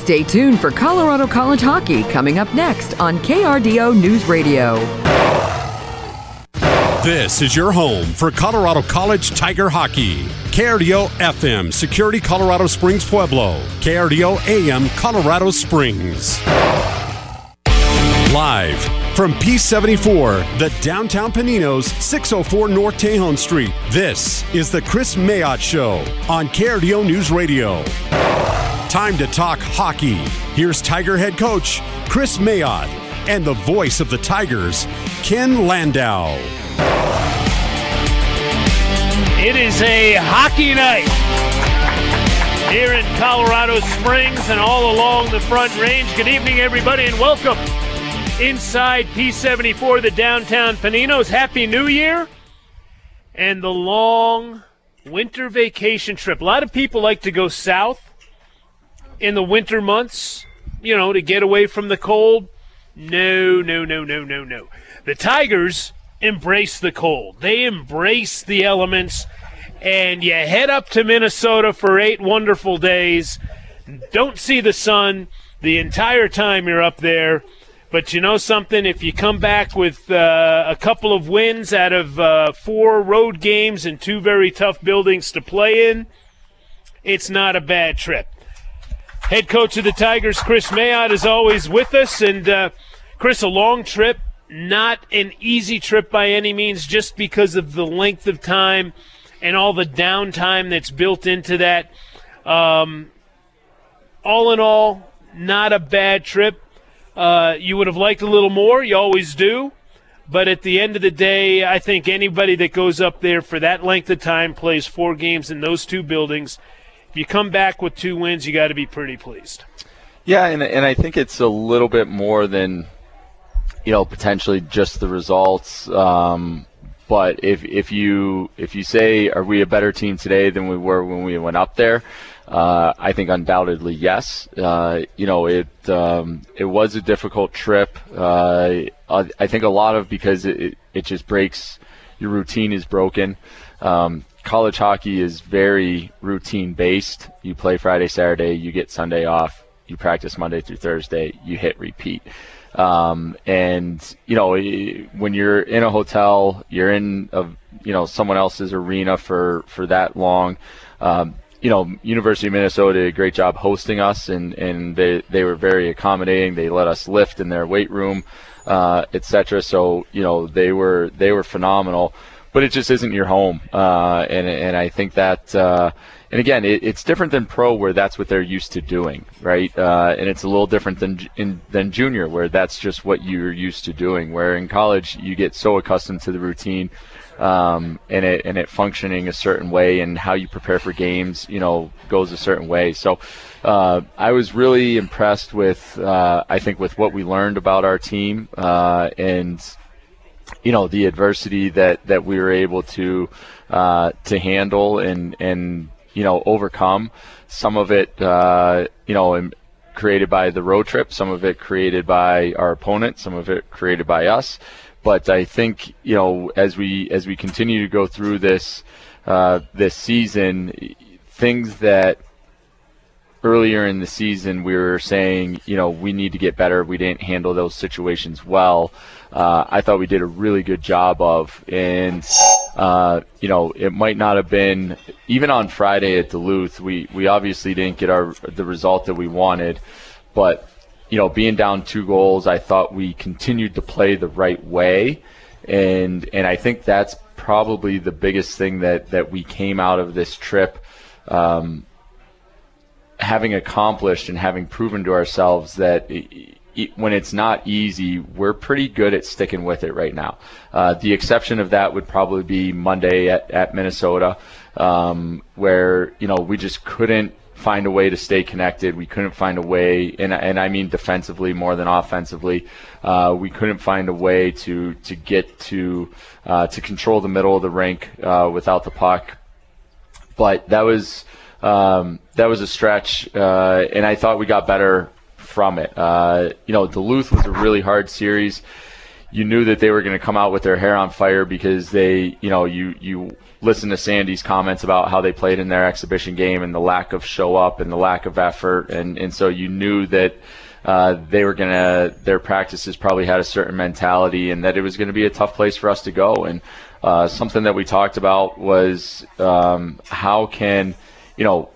Stay tuned for Colorado College hockey coming up next on KRDO News Radio. This is your home for Colorado College Tiger hockey. KRDO FM, Security, Colorado Springs, Pueblo. KRDO AM, Colorado Springs. Live from P74, the Downtown Paninos, 604 North Tejon Street. This is the Kris Mayotte Show on KRDO News Radio. Time to talk hockey. Here's Tiger head coach Kris Mayotte and the voice of the Tigers, Ken Landau. It is a hockey night here in Colorado Springs and all along the Front Range. Good evening, everybody, and welcome inside P74, the Downtown Paninos. Happy New Year and the long winter vacation trip. A lot of people like to go south in the winter months, you know, to get away from the cold. No. The Tigers embrace the cold. They embrace the elements. And you head up to Minnesota for 8 wonderful days. Don't see the sun the entire time you're up there. But you know something? If you come back with a couple of wins out of 4 road games and 2 very tough buildings to play in, it's not a bad trip. Head coach of the Tigers, Kris Mayotte, is always with us. And, Kris, a long trip. Not an easy trip by any means, just because of the length of time and all the downtime that's built into that. All in all, not a bad trip. You would have liked a little more. You always do. But at the end of the day, I think anybody that goes up there for that length of time, plays 4 games in those 2 buildings, if you come back with 2 wins, you got to be pretty pleased. Yeah, and I think it's a little bit more than – you know, potentially just the results. But if you say, are we a better team today than we were when we went up there? I think undoubtedly yes. You know, it was a difficult trip. I think a lot of because it just breaks your routine is broken. College hockey is very routine based. You play Friday, Saturday, you get Sunday off. You practice Monday through Thursday. You hit repeat. And you know, when you're in a hotel, you're in a, you know, someone else's arena for that long. You know, University of Minnesota did a great job hosting us, and they were very accommodating. They let us lift in their weight room, etc. So you know, they were phenomenal, but it just isn't your home. And I think that and again, it's different than pro, where that's what they're used to doing, right? And it's a little different than junior, where that's just what you're used to doing. Where in college, you get so accustomed to the routine, and it functioning a certain way, and how you prepare for games, you know, goes a certain way. So, I was really impressed with, I think, with what we learned about our team, and you know, the adversity that we were able to handle and you know, overcome. Some of it, you know, created by the road trip, some of it created by our opponent, some of it created by us. But I think, you know, as we continue to go through this season, things that earlier in the season we were saying, you know, we need to get better, we didn't handle those situations well, I thought we did a really good job of. And you know, it might not have been, even on Friday at Duluth, we obviously didn't get the result that we wanted, but you know, being down 2 goals, I thought we continued to play the right way, and I think that's probably the biggest thing that we came out of this trip having accomplished, and having proven to ourselves that when it's not easy, we're pretty good at sticking with it right now. The exception of that would probably be Monday at Minnesota, where, you know, we just couldn't find a way to stay connected. We couldn't find a way, and I mean defensively more than offensively. We couldn't find a way to get to control the middle of the rink without the puck. But that was a stretch, and I thought we got better from it. You know, Duluth was a really hard series. you knew that they were going to come out with their hair on fire because they, you know, you listen to Sandy's comments about how they played in their exhibition game and the lack of show up and the lack of effort, and so you knew that they were gonna, their practices probably had a certain mentality, and that it was going to be a tough place for us to go. And something that we talked about was how can, you know,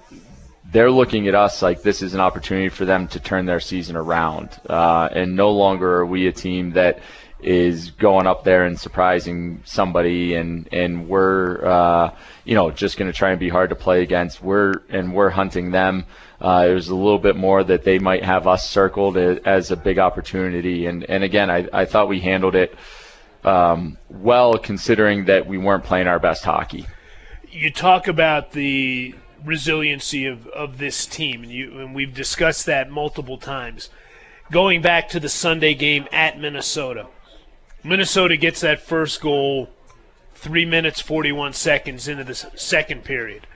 they're looking at us like this is an opportunity for them to turn their season around, and no longer are we a team that is going up there and surprising somebody, and we're you know, just going to try and be hard to play against. We're hunting them. It was a little bit more that they might have us circled as a big opportunity, and again, I thought we handled it well, considering that we weren't playing our best hockey. You talk about the resiliency of this team, and we've discussed that multiple times. Going back to the Sunday game at Minnesota, Minnesota gets that first goal 3 minutes 41 seconds into the second period.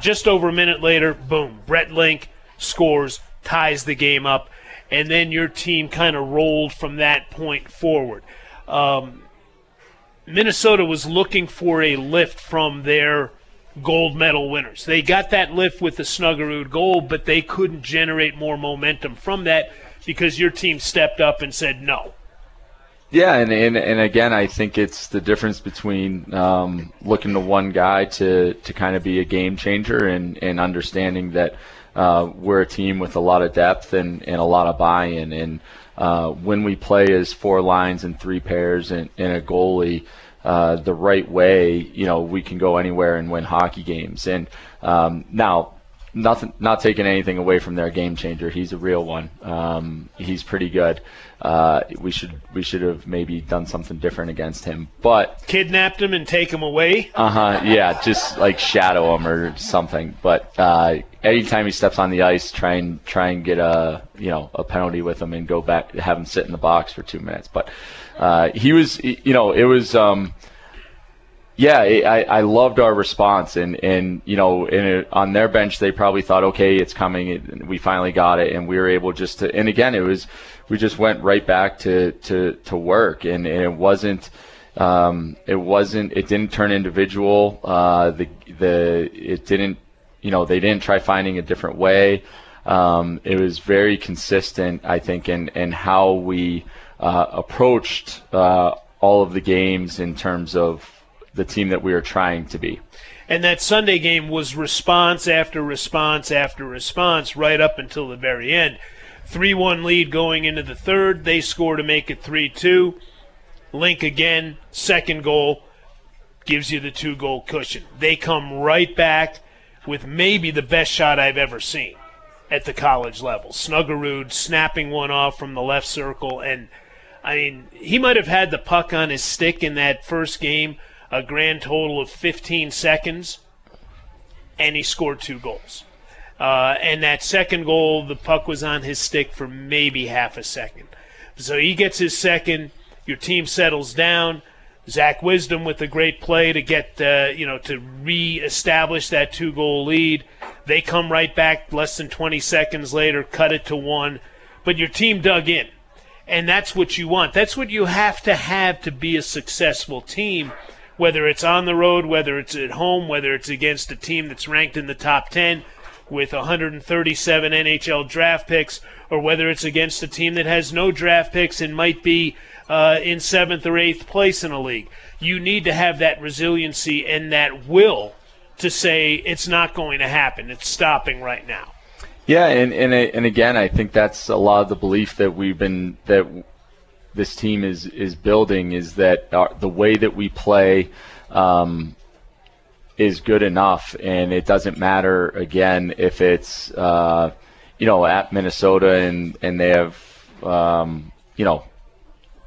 Just over a minute later, boom, Brett Link scores, ties the game up, and then your team kind of rolled from that point forward. Minnesota was looking for a lift from their gold medal winners. They got that lift with the Snuggerud goal, but they couldn't generate more momentum from that because your team stepped up and said no. Yeah, and again, I think it's the difference between looking to one guy to kind of be a game changer, and understanding that we're a team with a lot of depth and a lot of buy-in. And when we play as 4 lines and 3 pairs and a goalie the right way, you know, we can go anywhere and win hockey games. And now, nothing, not taking anything away from their game changer. He's a real one. He's pretty good. We should have maybe done something different against him, but kidnapped him and take him away. Yeah, just like shadow him or something. But anytime he steps on the ice, try and get a penalty with him and go back, have him sit in the box for 2 minutes. But he was, you know, it was. Yeah, I loved our response, and you know, on their bench they probably thought, okay, it's coming, we finally got it, and we were able just to. And again, it was, we just went right back to work, and it wasn't, it didn't turn individual. It didn't, you know, they didn't try finding a different way. It was very consistent, I think, in how we approached all of the games in terms of the team that we are trying to be. And that Sunday game was response after response after response right up until the very end. 3-1 lead going into the third. They score to make it 3-2. Link again, second goal, gives you the 2-goal cushion. They come right back with maybe the best shot I've ever seen at the college level. Snuggerud snapping one off from the left circle. And, I mean, he might have had the puck on his stick in that first game a grand total of 15 seconds, and he scored 2 goals. And that second goal, the puck was on his stick for maybe half a second. So he gets his second. Your team settles down. Zach Wisdom with a great play to get, to reestablish that 2-goal lead. They come right back less than 20 seconds later, cut it to 1. But your team dug in, and that's what you want. That's what you have to be a successful team. Whether it's on the road, whether it's at home, whether it's against a team that's ranked in the top 10 with 137 NHL draft picks, or whether it's against a team that has no draft picks and might be in 7th or 8th place in a league. You need to have that resiliency and that will to say it's not going to happen. It's stopping right now. Yeah, and again, I think that's a lot of the belief that this team is building, is that the way that we play is good enough, and it doesn't matter, again, if it's at Minnesota and they have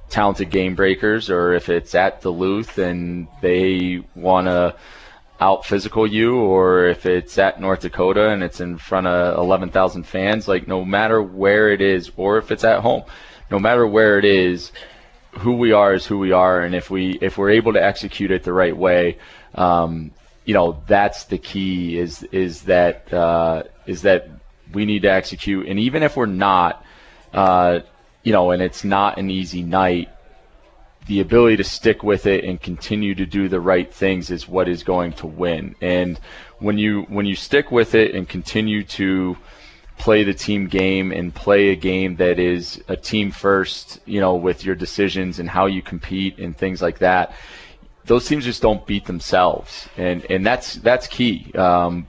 talented game breakers, or if it's at Duluth and they want to out physical you, or if it's at North Dakota and it's in front of 11,000 fans. Like, no matter where it is, or if it's at home, no matter where it is, who we are is who we are, and if we're able to execute it the right way, that's the key. Is that we need to execute, and even if we're not, you know, and it's not an easy night, the ability to stick with it and continue to do the right things is what is going to win. And when you stick with it and continue to play the team game and play a game that is a team first, you know, with your decisions and how you compete and things like that, those teams just don't beat themselves. And that's key,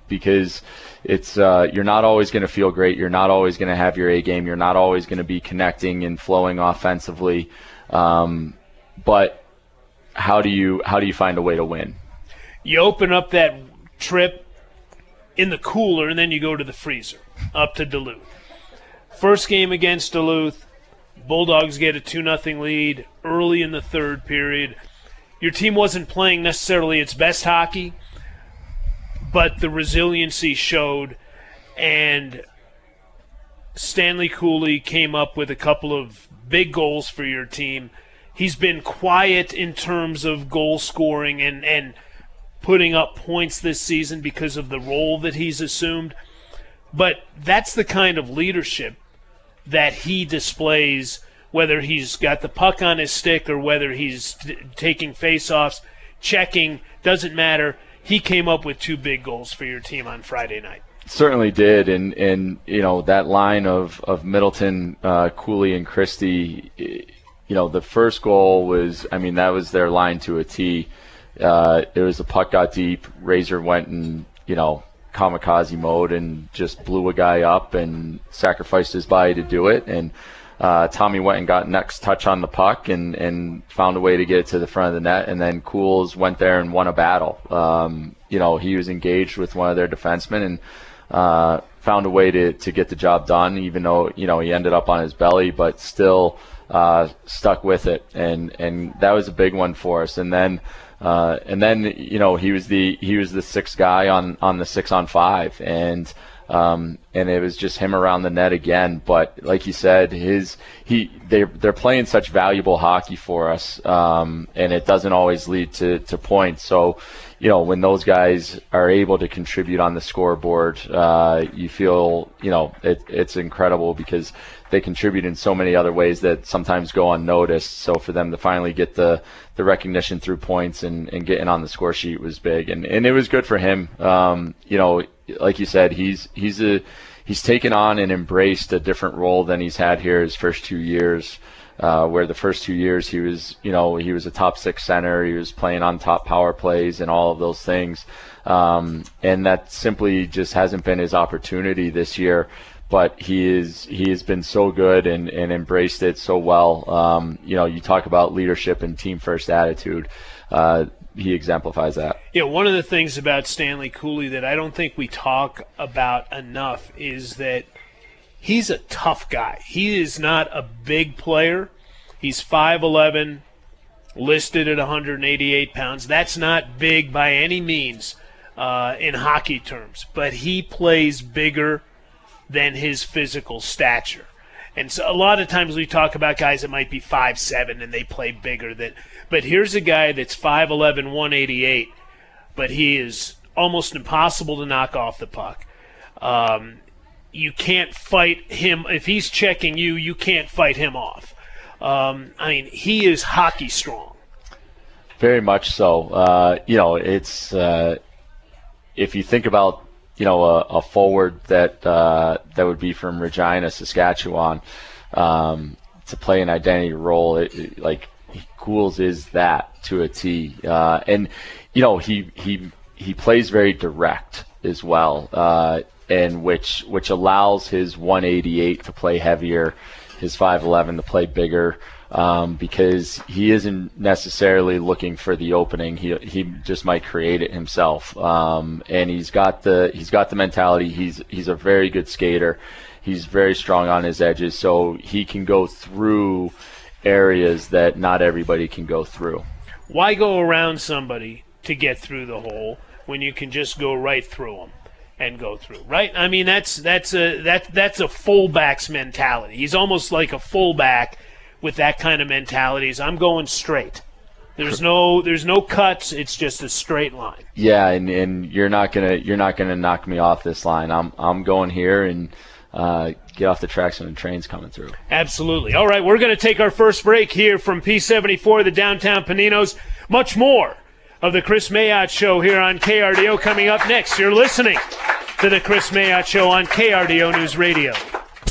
because it's you're not always going to feel great. You're not always going to have your A game. You're not always going to be connecting and flowing offensively. But how do you find a way to win? You open up that trip in the cooler, and then you go to the freezer up to Duluth. First game against Duluth, Bulldogs get a 2-0 lead early in the third period. Your team wasn't playing necessarily its best hockey, but the resiliency showed, and Stanley Cooley came up with a couple of big goals for your team. He's been quiet in terms of goal scoring and putting up points this season because of the role that he's assumed. But that's the kind of leadership that he displays, whether he's got the puck on his stick or whether he's taking face-offs, checking, doesn't matter. He came up with two big goals for your team on Friday night. Certainly did, and you know, that line of Middleton, Cooley, and Christie, you know, the first goal was, I mean, that was their line to a T. It was the puck got deep, Razor went in, you know, kamikaze mode and just blew a guy up and sacrificed his body to do it. And Tommy went and got next touch on the puck and found a way to get it to the front of the net. And then Cools went there and won a battle. You know, he was engaged with one of their defensemen and found a way to get the job done, even though, you know, he ended up on his belly, but still stuck with it. And that was a big one for us. And then you know, he was the sixth guy on the 6-on-5, and it was just him around the net again. But like you said, they're playing such valuable hockey for us, and it doesn't always lead to points. So, you know, when those guys are able to contribute on the scoreboard, you feel, you know, it's incredible because they contribute in so many other ways that sometimes go unnoticed. So for them to finally get the recognition through points and getting on the score sheet was big, and it was good for him. You know, like you said, he's taken on and embraced a different role than he's had here his first 2 years. Where the first 2 years he was a top six center, he was playing on top power plays and all of those things, and that simply just hasn't been his opportunity this year. But he has been so good and embraced it so well. You know, you talk about leadership and team first attitude. He exemplifies that. Yeah, one of the things about Stanley Cooley that I don't think we talk about enough is that he's a tough guy. He is not a big player. He's 5'11", listed at 188 pounds. That's not big by any means in hockey terms, but he plays bigger than his physical stature. And so a lot of times we talk about guys that might be 5'7", and they play bigger. But here's a guy that's 5'11", 188, but he is almost impossible to knock off the puck. You can't fight him. If he's checking you, you can't fight him off. I mean, he is hockey strong. Very much so. You know, it's if you think about, you know, a forward that would be from Regina, Saskatchewan, to play an identity role, it, like Cools is that to a T. And you know, he plays very direct as well. And which allows his 188 to play heavier, his 5'11 to play bigger, because he isn't necessarily looking for the opening. He just might create it himself. And he's got the mentality. He's a very good skater. He's very strong on his edges, so he can go through areas that not everybody can go through. Why go around somebody to get through the hole when you can just go right through them? And go through, right? I mean, that's a fullback's mentality. He's almost like a fullback with that kind of mentality. Is I'm going straight. There's no cuts. It's just a straight line. Yeah, and you're not gonna knock me off this line. I'm going here, and get off the tracks when the train's coming through. Absolutely. All right, we're going to take our first break here from P74, the Downtown Paninos. Much more of the Kris Mayotte Show here on KRDO coming up next. You're listening to the Kris Mayotte Show on KRDO News Radio.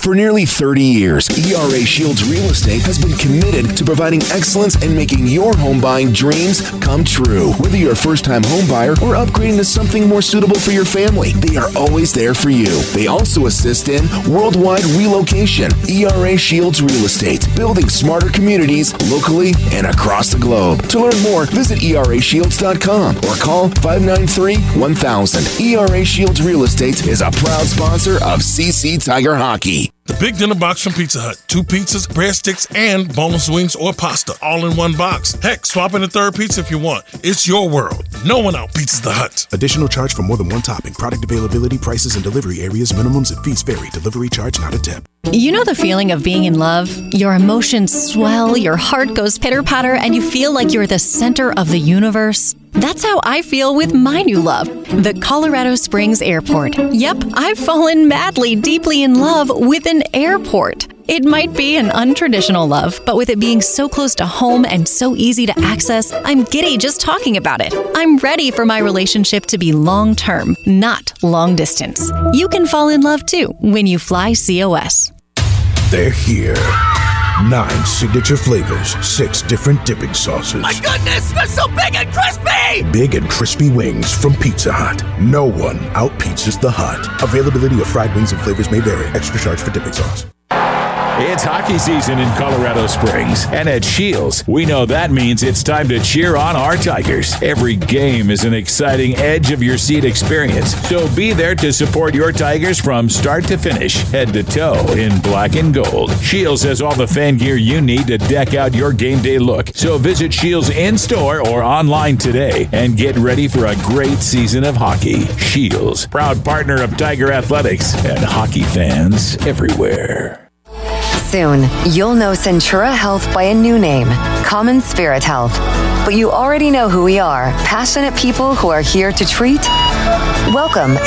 For nearly 30 years, ERA Shields Real Estate has been committed to providing excellence and making your home buying dreams come true. Whether you're a first-time home buyer or upgrading to something more suitable for your family, they are always there for you. They also assist in worldwide relocation. ERA Shields Real Estate, building smarter communities locally and across the globe. To learn more, visit erashields.com or call 593-1000. ERA Shields Real Estate is a proud sponsor of CC Tiger Hockey. The Big Dinner Box from Pizza Hut. 2 pizzas, bread sticks, and boneless wings or pasta, all in one box. Heck, swap in a third pizza if you want. It's your world. No one out-pizzas the Hut. Additional charge for more than one topping. Product availability, prices, and delivery areas, minimums, and fees vary. Delivery charge not a tip. You know the feeling of being in love? Your emotions swell, your heart goes pitter-patter, and you feel like you're the center of the universe. That's how I feel with my new love, the Colorado Springs Airport. Yep, I've fallen madly, deeply in love with an airport. It might be an untraditional love, but with it being so close to home and so easy to access, I'm giddy just talking about it. I'm ready for my relationship to be long-term, not long-distance. You can fall in love, too, when you fly COS. They're here. 9 signature flavors, 6 different dipping sauces. My goodness, that's so big and crispy! Big and crispy wings from Pizza Hut. No one out-pizzas the Hut. Availability of fried wings and flavors may vary. Extra charge for dipping sauce. It's hockey season in Colorado Springs, and at Shields, we know that means it's time to cheer on our Tigers. Every game is an exciting edge-of-your-seat experience, so be there to support your Tigers from start to finish, head to toe in black and gold. Shields has all the fan gear you need to deck out your game day look, so visit Shields in-store or online today and get ready for a great season of hockey. Shields, proud partner of Tiger Athletics and hockey fans everywhere. Soon, you'll know Centura Health by a new name, Common Spirit Health. But you already know who we are, passionate people who are here to treat, welcome,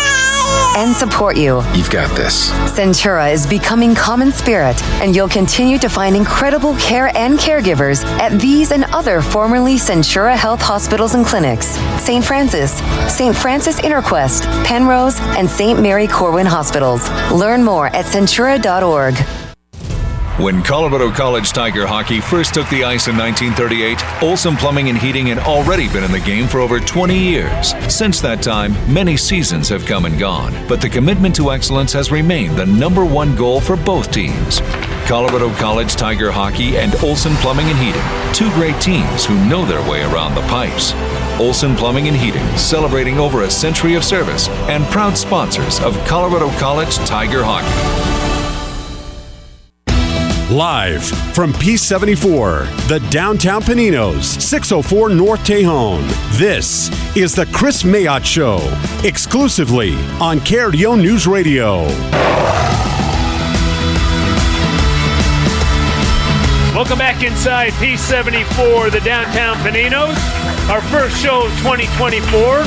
and support you. You've got this. Centura is becoming Common Spirit, and you'll continue to find incredible care and caregivers at these and other formerly Centura Health hospitals and clinics. St. Francis Interquest, Penrose, and St. Mary Corwin Hospitals. Learn more at centura.org. When Colorado College Tiger hockey first took the ice in 1938, Olson Plumbing and Heating had already been in the game for over 20 years. Since that time, many seasons have come and gone, but the commitment to excellence has remained the number one goal for both teams. Colorado College Tiger hockey and Olson Plumbing and Heating, two great teams who know their way around the pipes. Olson Plumbing and Heating, celebrating over a century of service and proud sponsors of Colorado College Tiger hockey. Live from P74, the Downtown Paninos, 604 North Tejon. This is the Kris Mayotte Show, exclusively on KRDO News Radio. Welcome back inside P74, the Downtown Paninos. Our first show of 2024,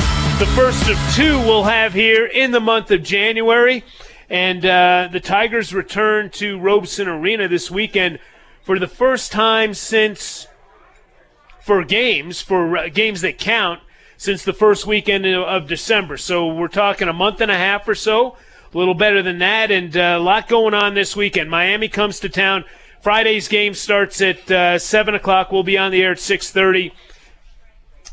the first of two we'll have here in the month of January. And the Tigers return to Robeson Arena this weekend for the first time since, for games that count, since the first weekend of December. So we're talking a month and a half or so, a little better than that, and a lot going on this weekend. Miami comes to town. Friday's game starts at 7 o'clock. We'll be on the air at 6:30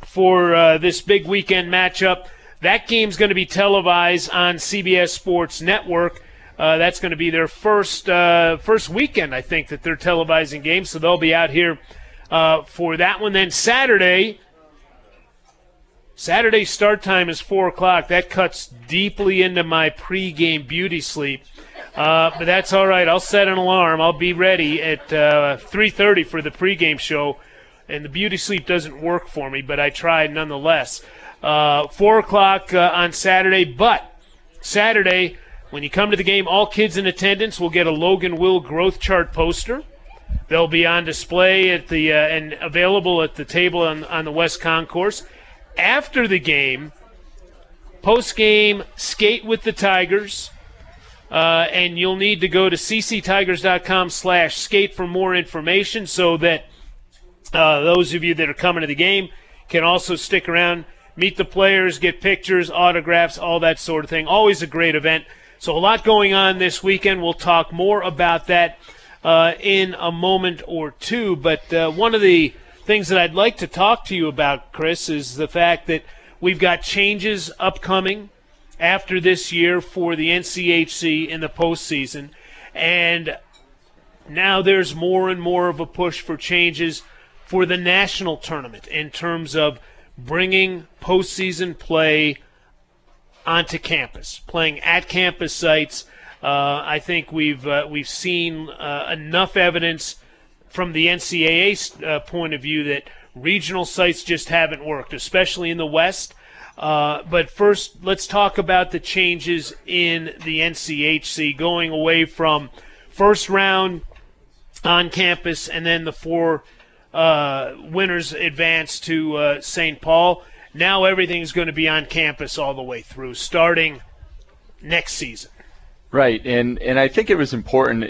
for this big weekend matchup. That game's going to be televised on CBS Sports Network. That's going to be their first weekend, I think, that they're televising games. So they'll be out here for that one. Then Saturday's start time is 4 o'clock. That cuts deeply into my pregame beauty sleep. But that's all right. I'll set an alarm. I'll be ready at 3:30 for the pregame show. And the beauty sleep doesn't work for me, but I try nonetheless. 4 o'clock on Saturday, but Saturday, when you come to the game, all kids in attendance will get a Logan Will growth chart poster. They'll be on display at the and available at the table on the West Concourse. After the game, post-game skate with the Tigers, And you'll need to go to cctigers.com/skate for more information, so that those of you that are coming to the game can also stick around, meet the players, get pictures, autographs, all that sort of thing. Always a great event. So a lot going on this weekend. We'll talk more about that in a moment or two. But one of the things that I'd like to talk to you about, Kris, is the fact that we've got changes upcoming after this year for the NCHC in the postseason. And now there's more and more of a push for changes for the national tournament in terms of bringing postseason play onto campus, playing at campus sites. I think we've seen enough evidence from the NCAA's point of view that regional sites just haven't worked, especially in the West. But first, let's talk about the changes in the NCHC, going away from first round on campus, and then the four winners advance to St. Paul. Now everything's going to be on campus all the way through, starting next season. Right, and I think it was important,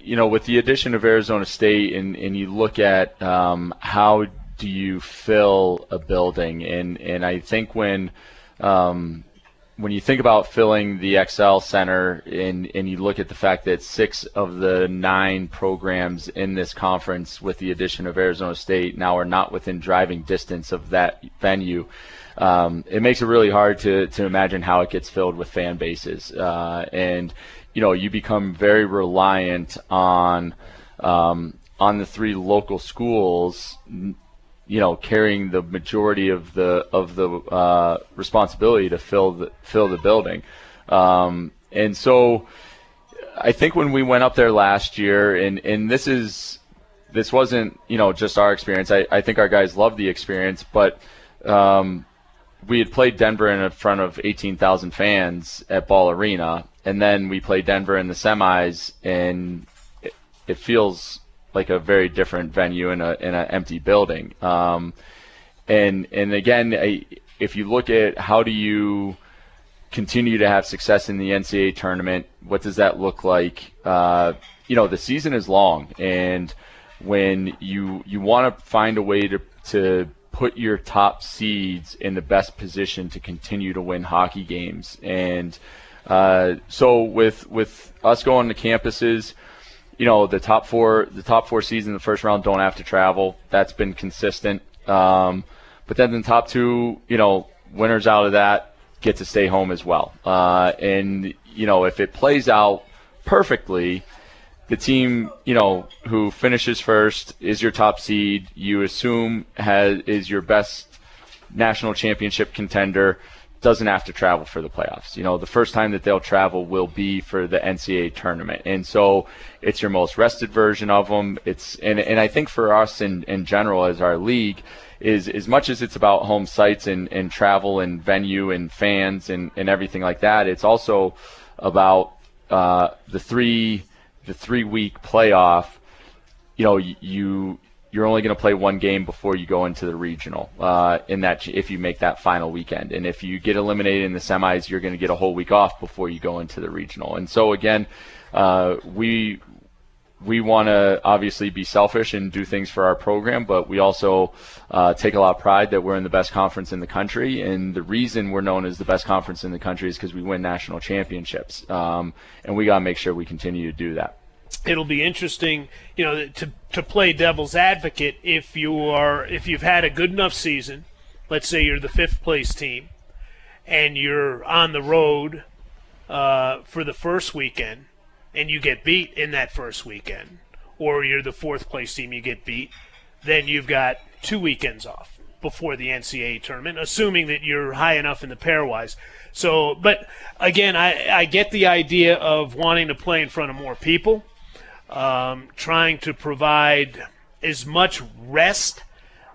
you know, with the addition of Arizona State, and you look at how do you fill a building, and I think when you think about filling the XL Center, and you look at the fact that 6 of the 9 programs in this conference with the addition of Arizona State now are not within driving distance of that venue, it makes it really hard to imagine how it gets filled with fan bases. And, you know, you become very reliant on the 3 local schools, you know, carrying the majority of the responsibility to fill the building, and so I think when we went up there last year, and this wasn't, you know, just our experience. I think our guys loved the experience, but we had played Denver in front of 18,000 fans at Ball Arena, and then we played Denver in the semis, and it feels like a very different venue in an empty building. And again, if you look at how do you continue to have success in the NCAA tournament, what does that look like? You know, the season is long, and when you want to find a way to put your top seeds in the best position to continue to win hockey games. And so with us going to campuses, you know, the top four seeds in the first round don't have to travel. That's been consistent. But then the top 2, you know, winners out of that get to stay home as well. And, you know, if it plays out perfectly, the team, you know, who finishes first is your top seed, you assume is your best national championship contender, doesn't have to travel for the playoffs. You know, the first time that they'll travel will be for the NCAA tournament. And so it's your most rested version of them. It's and I think for us in general as our league, is as much as it's about home sites and travel and venue and fans and everything like that, it's also about the three-week playoff. You know, you're only going to play one game before you go into the regional, if you make that final weekend. And if you get eliminated in the semis, you're going to get a whole week off before you go into the regional. And so, again, we want to obviously be selfish and do things for our program, but we also take a lot of pride that we're in the best conference in the country. And the reason we're known as the best conference in the country is because we win national championships. And we got to make sure we continue to do that. It'll be interesting, you know, to play devil's advocate. If you've had a good enough season, let's say you're the 5th place team, and you're on the road for the first weekend, and you get beat in that first weekend, or you're the 4th place team, you get beat, then you've got 2 weekends off before the NCAA tournament, assuming that you're high enough in the pairwise. So, but again, I get the idea of wanting to play in front of more people. Trying to provide as much rest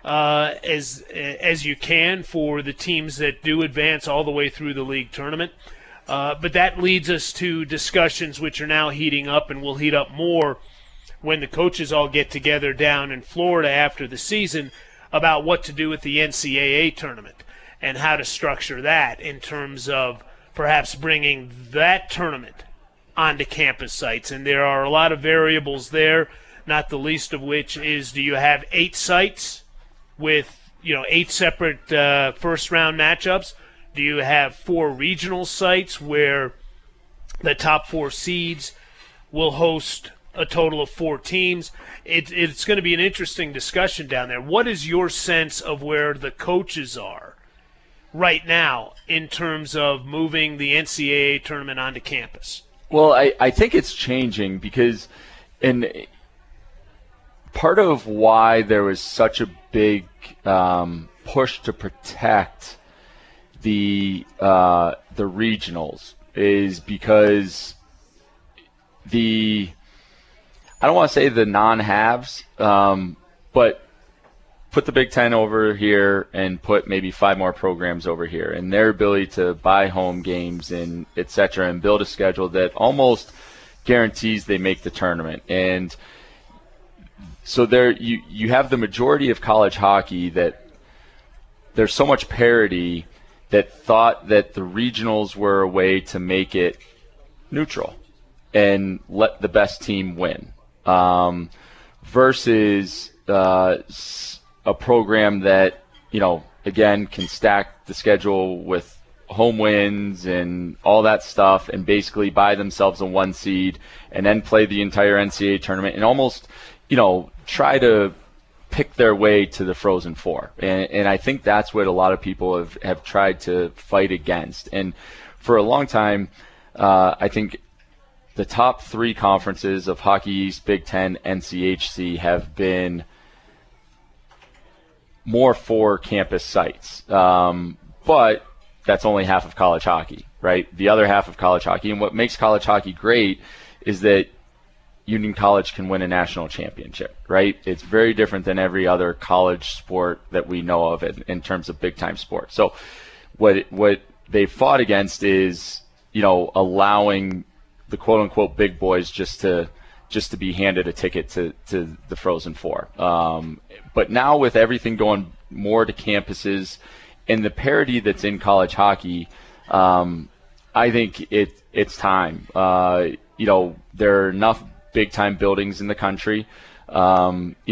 as you can for the teams that do advance all the way through the league tournament. But that leads us to discussions which are now heating up, and will heat up more when the coaches all get together down in Florida after the season, about what to do with the NCAA tournament and how to structure that in terms of perhaps bringing that tournament onto campus sites. And there are a lot of variables there, not the least of which is, do you have 8 sites with, you know, 8 separate first-round matchups? Do you have 4 regional sites where the top 4 seeds will host a total of 4 teams? It's going to be an interesting discussion down there. What is your sense of where the coaches are right now in terms of moving the NCAA tournament onto campus? Well, I think it's changing because part of why there was such a big push to protect the regionals is because I don't want to say the non-haves, but put the Big Ten over here and put maybe 5 more programs over here, and their ability to buy home games and et cetera and build a schedule that almost guarantees they make the tournament. And so there you have the majority of college hockey that there's so much parity that thought that the regionals were a way to make it neutral and let the best team win, versus a program that, you know, again, can stack the schedule with home wins and all that stuff and basically buy themselves a 1 seed and then play the entire NCAA tournament and almost, you know, try to pick their way to the Frozen Four. And I think that's what a lot of people have tried to fight against. And for a long time, I think the top 3 conferences of Hockey East, Big Ten, NCHC have been more for campus sites. But that's only half of college hockey, right? The other half of college hockey. And what makes college hockey great is that Union College can win a national championship, right? It's very different than every other college sport that we know of in terms of big-time sports. So what they fought against is, you know, allowing the quote-unquote big boys just to be handed a ticket to the Frozen Four. But now with everything going more to campuses and the parity that's in college hockey, I think it's time. You know, there are enough big-time buildings in the country. You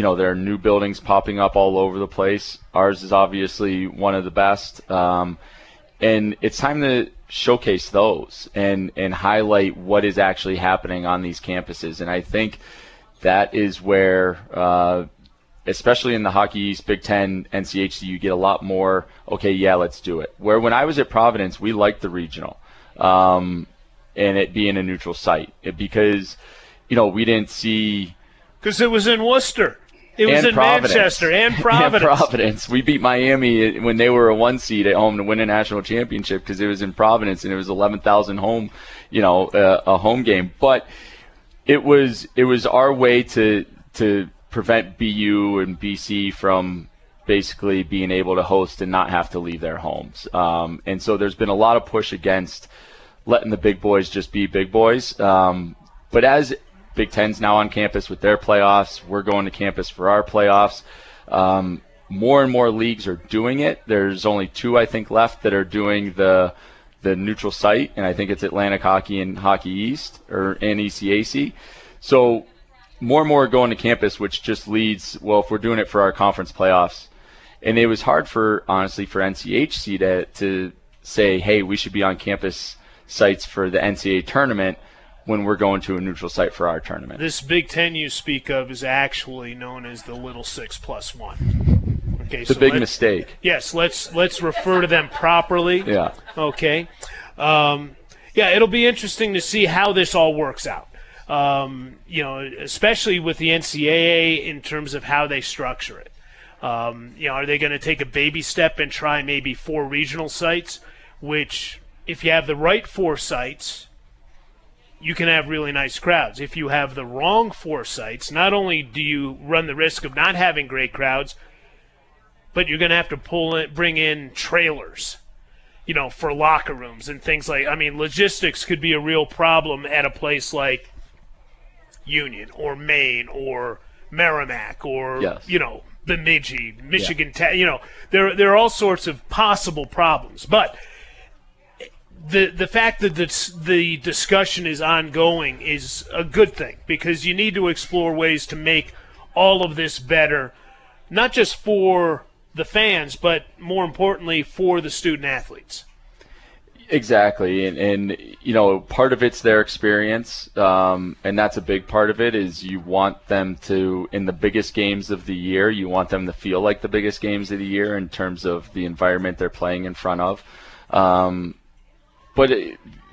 know, there are new buildings popping up all over the place. Ours is obviously one of the best. And it's time to showcase those and highlight what is actually happening on these campuses. And I think that is where, especially in the Hockey East, Big Ten, NCHC, you get a lot more, okay, yeah, let's do it. Where when I was at Providence, we liked the regional and it being a neutral site because – you know, we didn't see – because it was in Worcester. It was in Providence. Manchester and Providence. And Providence. We beat Miami when they were a 1 seed at home to win a national championship because it was in Providence and it was 11,000 home, you know, a home game. But it was our way to prevent BU and BC from basically being able to host and not have to leave their homes. And so there's been a lot of push against letting the big boys just be big boys. But as Big Ten's now on campus with their playoffs, we're going to campus for our playoffs. More and more leagues are doing it. There's only 2, I think, left that are doing the neutral site, and I think it's Atlantic Hockey and Hockey East, and ECAC. So more and more are going to campus, which just leads, well, if we're doing it for our conference playoffs. And it was hard honestly, for NCHC to say, hey, we should be on campus sites for the NCAA tournament when we're going to a neutral site for our tournament. This Big Ten you speak of is actually known as the Little 6+1. Okay, it's a big mistake. Yes, let's refer to them properly. Yeah. Okay. Yeah, it'll be interesting to see how this all works out. You know, especially with the NCAA in terms of how they structure it. You know, are they going to take a baby step and try maybe 4 regional sites, which if you have the right 4 sites, you can have really nice crowds. If you have the wrong 4 sites, not only do you run the risk of not having great crowds, but you're going to have to bring in trailers, you know, for locker rooms and things like. I mean, logistics could be a real problem at a place like Union or Maine or Merrimack or you know, Bemidji, Michigan. You know, there are all sorts of possible problems, but the fact that the discussion is ongoing is a good thing, because you need to explore ways to make all of this better, not just for the fans, but more importantly for the student athletes. Exactly, and you know, part of it's their experience, and that's a big part of it. Is you want them to, in the biggest games of the year, you want them to feel like the biggest games of the year in terms of the environment they're playing in front of. But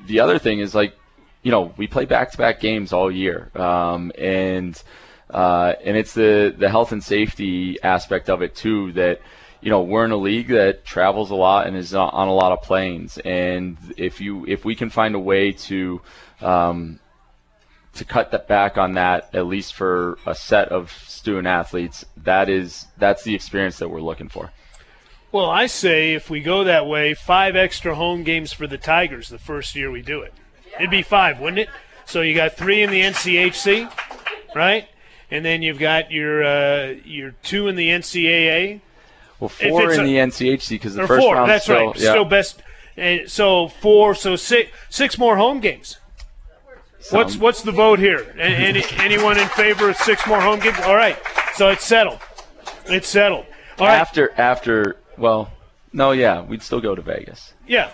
the other thing is, like, you know, we play back-to-back games all year, and it's the health and safety aspect of it too that. You know, we're in a league that travels a lot and is on a lot of planes, and if we can find a way to cut that back on that, at least for a set of student athletes, that's the experience that we're looking for. Well, I say if we go that way, 5 extra home games for the Tigers the first year we do it. It'd be 5, wouldn't it? So you got 3 in the NCHC, right? And then you've got your 2 in the NCAA. Well, 4 in the NCHC because the first 4, round. That's still, right. Yeah. Still best. So 4. So 6 more home games. Some. What's the vote here? Anyone in favor of 6 more home games? All right. So it's settled. All right. We'd still go to Vegas. Yeah.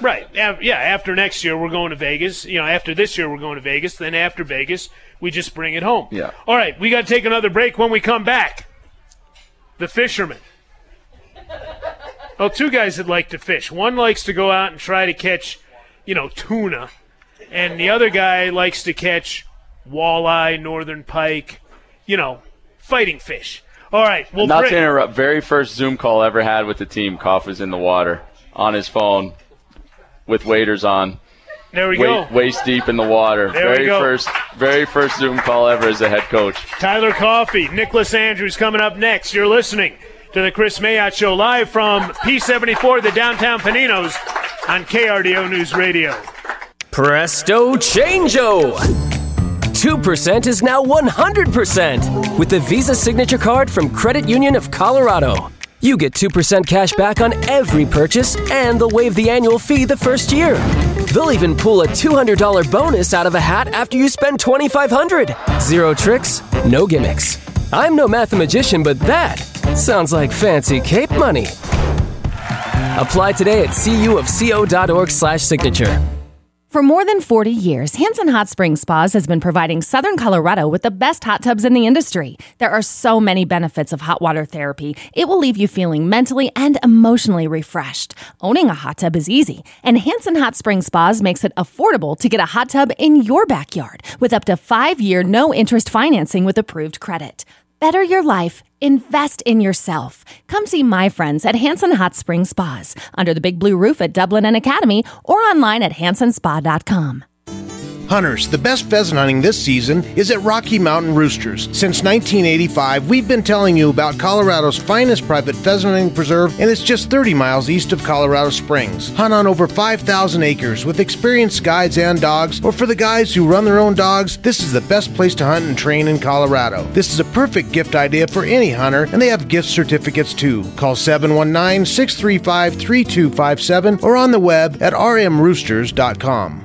Right. Yeah. After next year, we're going to Vegas. You know, after this year, we're going to Vegas. Then after Vegas, we just bring it home. Yeah. All right. We got to take another break. When we come back, the fishermen. Well, 2 guys that like to fish. One likes to go out and try to catch, you know, tuna, and the other guy likes to catch walleye, northern pike, you know, fighting fish. All right. Well, not to interrupt, very first Zoom call I ever had with the team, Koff was in the water on his phone with waders on. There we go. Waist deep in the water. There we go. Very first Zoom call ever as a head coach. Tyler Coffey, Nicklas Andrews coming up next. You're listening to the Kris Mayotte Show, live from P74, the Downtown Paninos, on KRDO News Radio. Presto Change-O! 2% is now 100% with the Visa Signature Card from Credit Union of Colorado. You get 2% cash back on every purchase, and they'll waive the annual fee the first year. They'll even pull a $200 bonus out of a hat after you spend $2,500. 0 tricks, no gimmicks. I'm no mathemagician, but that sounds like fancy Cape money. Apply today at cuofco.org/signature. For more than 40 years, Hanson Hot Spring Spas has been providing Southern Colorado with the best hot tubs in the industry. There are so many benefits of hot water therapy. It will leave you feeling mentally and emotionally refreshed. Owning a hot tub is easy, and Hanson Hot Spring Spas makes it affordable to get a hot tub in your backyard with up to 5-year no-interest financing with approved credit. Better your life. Invest in yourself. Come see my friends at Hanson Hot Spring Spas under the big blue roof at Dublin and Academy, or online at hansonspa.com. Hunters, the best pheasant hunting this season is at Rocky Mountain Roosters. Since 1985, we've been telling you about Colorado's finest private pheasant hunting preserve, and it's just 30 miles east of Colorado Springs. Hunt on over 5,000 acres with experienced guides and dogs, or for the guys who run their own dogs, this is the best place to hunt and train in Colorado. This is a perfect gift idea for any hunter, and they have gift certificates too. Call 719-635-3257 or on the web at rmroosters.com.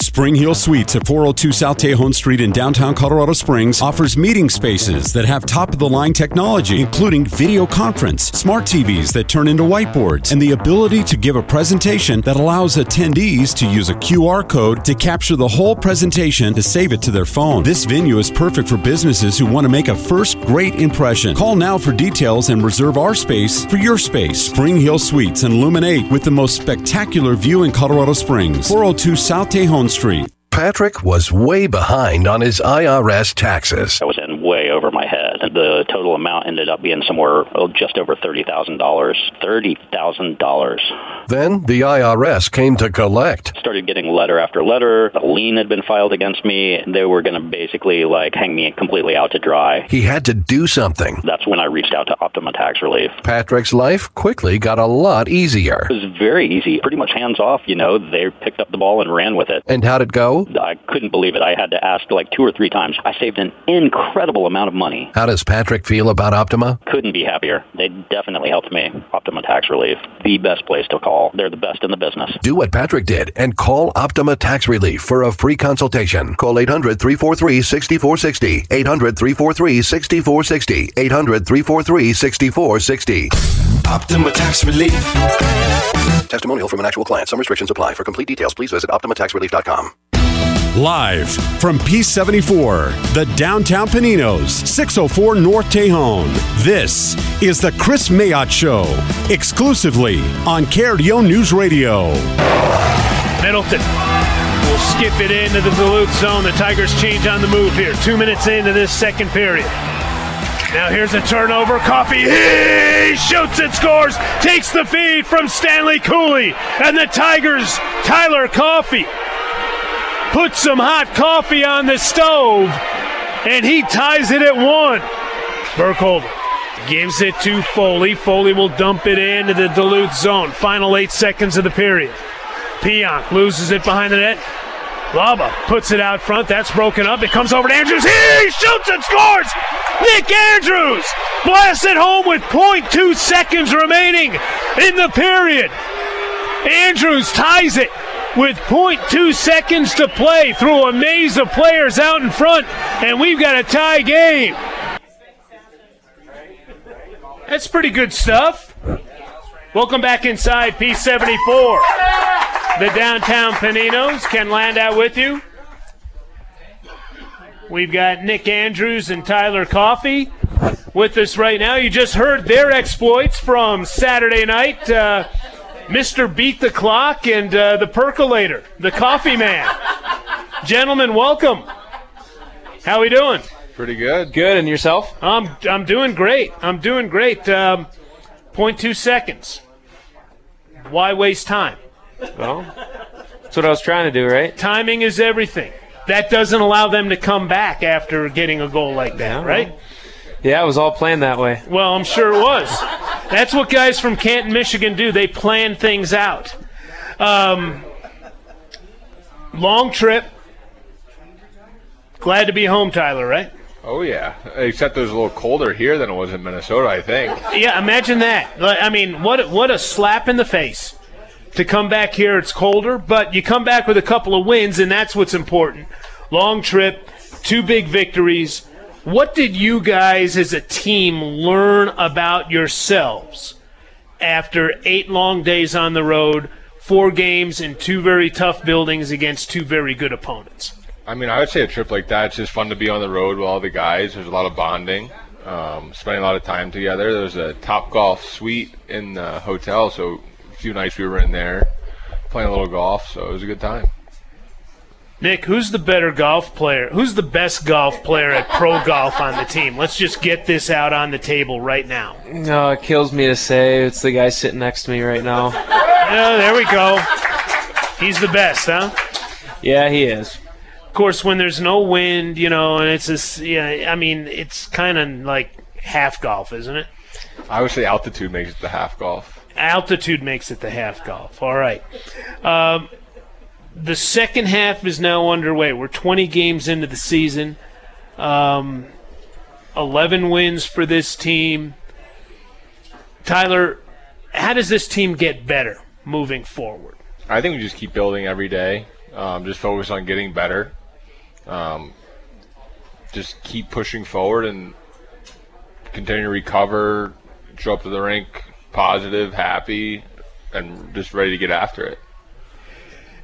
Spring Hill Suites at 402 South Tejon Street in downtown Colorado Springs offers meeting spaces that have top-of-the-line technology, including video conference, smart TVs that turn into whiteboards, and the ability to give a presentation that allows attendees to use a QR code to capture the whole presentation to save it to their phone. This venue is perfect for businesses who want to make a first great impression. Call now for details and reserve our space for your space. Spring Hill Suites and Luminate with the most spectacular view in Colorado Springs. 402 South Tejon Street. Patrick was way behind on his IRS taxes. I was in way over my head. The total amount ended up being somewhere just over $30,000. $30,000. Then the IRS came to collect. Started getting letter after letter. A lien had been filed against me. They were going to basically hang me completely out to dry. He had to do something. That's when I reached out to Optima Tax Relief. Patrick's life quickly got a lot easier. It was very easy. Pretty much hands off, you know. They picked up the ball and ran with it. And how'd it go? I couldn't believe it. I had to ask 2 or 3 times. I saved an incredible amount of money. How does Patrick feel about Optima? Couldn't be happier. They definitely helped me. Optima Tax Relief, the best place to call. call. They're the best in the business. Do what Patrick did and call Optima Tax Relief for a free consultation. Call 800-343-6460. 800-343-6460. 800-343-6460. Optima Tax Relief. Testimonial from an actual client. Some restrictions apply. For complete details, please visit OptimaTaxRelief.com. Live from P74, the Downtown Paninos, 604 North Tejon. This is the Kris Mayotte Show, exclusively on KRDO News Radio. Middleton will skip it into the Duluth zone. The Tigers change on the move here. 2 minutes into this second period. Now here's a turnover. Coffey, he shoots and scores. Takes the feed from Stanley Cooley. And the Tigers, Tyler Coffey, put some hot coffee on the stove, and he ties it at one. Burkholder gives it to Foley. Foley will dump it into the Duluth zone. Final 8 seconds of the period. Pionk loses it behind the net. Laba puts it out front. That's broken up. It comes over to Andrews. He shoots and scores! Nick Andrews blasts it home with 0.2 seconds remaining in the period. Andrews ties it with 0.2 seconds to play through a maze of players out in front, and we've got a tie game. That's pretty good stuff. Welcome back inside P74. The Downtown Paninos, Ken Landau with you. We've got Nick Andrews and Tyler Coffey with us right now. You just heard their exploits from Saturday night. Mr. Beat the Clock and the Percolator, the Coffee Man. Gentlemen, welcome. How we doing? Pretty good. Good, and yourself? I'm doing great. I'm doing great. 0.2 seconds. Why waste time? Well, that's what I was trying to do, right? Timing is everything. That doesn't allow them to come back after getting a goal like that, right? Well. Yeah, it was all planned that way. Well, I'm sure it was. That's what guys from Canton, Michigan do. They plan things out. Long trip. Glad to be home, Tyler, right? Oh, yeah. Except it was a little colder here than it was in Minnesota, I think. Yeah, imagine that. I mean, what a slap in the face. To come back here, it's colder, but you come back with a couple of wins, and that's what's important. Long trip, two big victories. What did you guys as a team learn about yourselves after 8 long days on the road, 4 games in 2 very tough buildings against 2 very good opponents? I mean, I would say a trip like that, it's just fun to be on the road with all the guys. There's a lot of bonding, spending a lot of time together. There was a Topgolf suite in the hotel, so a few nights we were in there playing a little golf, so it was a good time. Nick, who's the better golf player? Who's the best golf player at pro golf on the team? Let's just get this out on the table right now. No, it kills me to say. It's the guy sitting next to me right now. Yeah, there we go. He's the best, huh? Yeah, he is. Of course, when there's no wind, you know, and it's this, yeah, I mean, it's kind of like half golf, isn't it? I would say altitude makes it the half golf. Altitude makes it the half golf. All right. The second half is now underway. We're 20 games into the season. 11 wins for this team. Tyler, how does this team get better moving forward? I think we just keep building every day. Just focus on getting better. Just keep pushing forward and continue to recover, show up to the rink positive, happy, and just ready to get after it.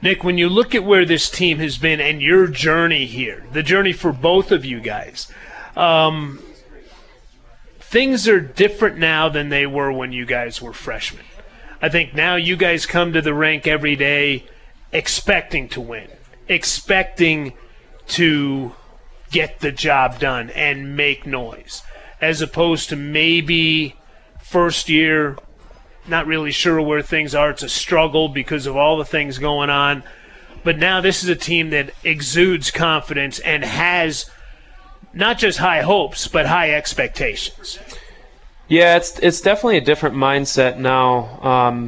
Nick, when you look at where this team has been and your journey here, the journey for both of you guys, things are different now than they were when you guys were freshmen. I think now you guys come to the rink every day expecting to win, expecting to get the job done and make noise, as opposed to maybe first year, not really sure where things are. It's a struggle because of all the things going on. But now this is a team that exudes confidence and has not just high hopes, but high expectations. Yeah, it's definitely a different mindset now.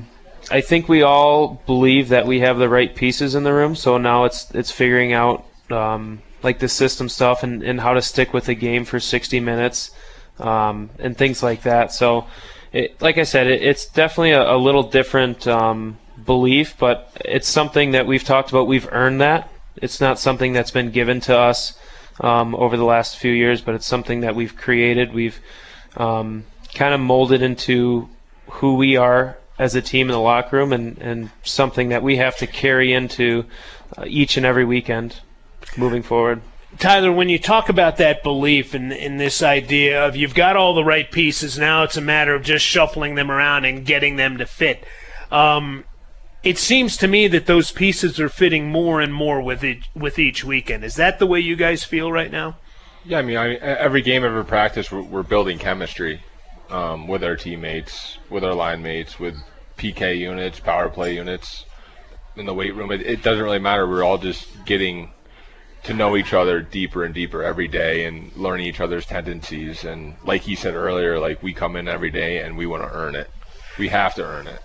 I think we all believe that we have the right pieces in the room, so now it's figuring out like the system stuff and how to stick with the game for 60 minutes and things like that. So like I said, it's definitely a little different belief, but it's something that we've talked about. We've earned that. It's not something that's been given to us over the last few years, but it's something that we've created. We've kind of molded into who we are as a team in the locker room, and something that we have to carry into each and every weekend moving forward. Tyler, when you talk about that belief in this idea of you've got all the right pieces, now it's a matter of just shuffling them around and getting them to fit. It seems to me that those pieces are fitting more and more with each weekend. Is that the way you guys feel right now? Yeah, I mean every game, every practice, we're building chemistry with our teammates, with our line mates, with PK units, power play units, in the weight room. It doesn't really matter. We're all just getting to know each other deeper and deeper every day and learning each other's tendencies. And like he said earlier, like, we come in every day and we want to earn it. We have to earn it.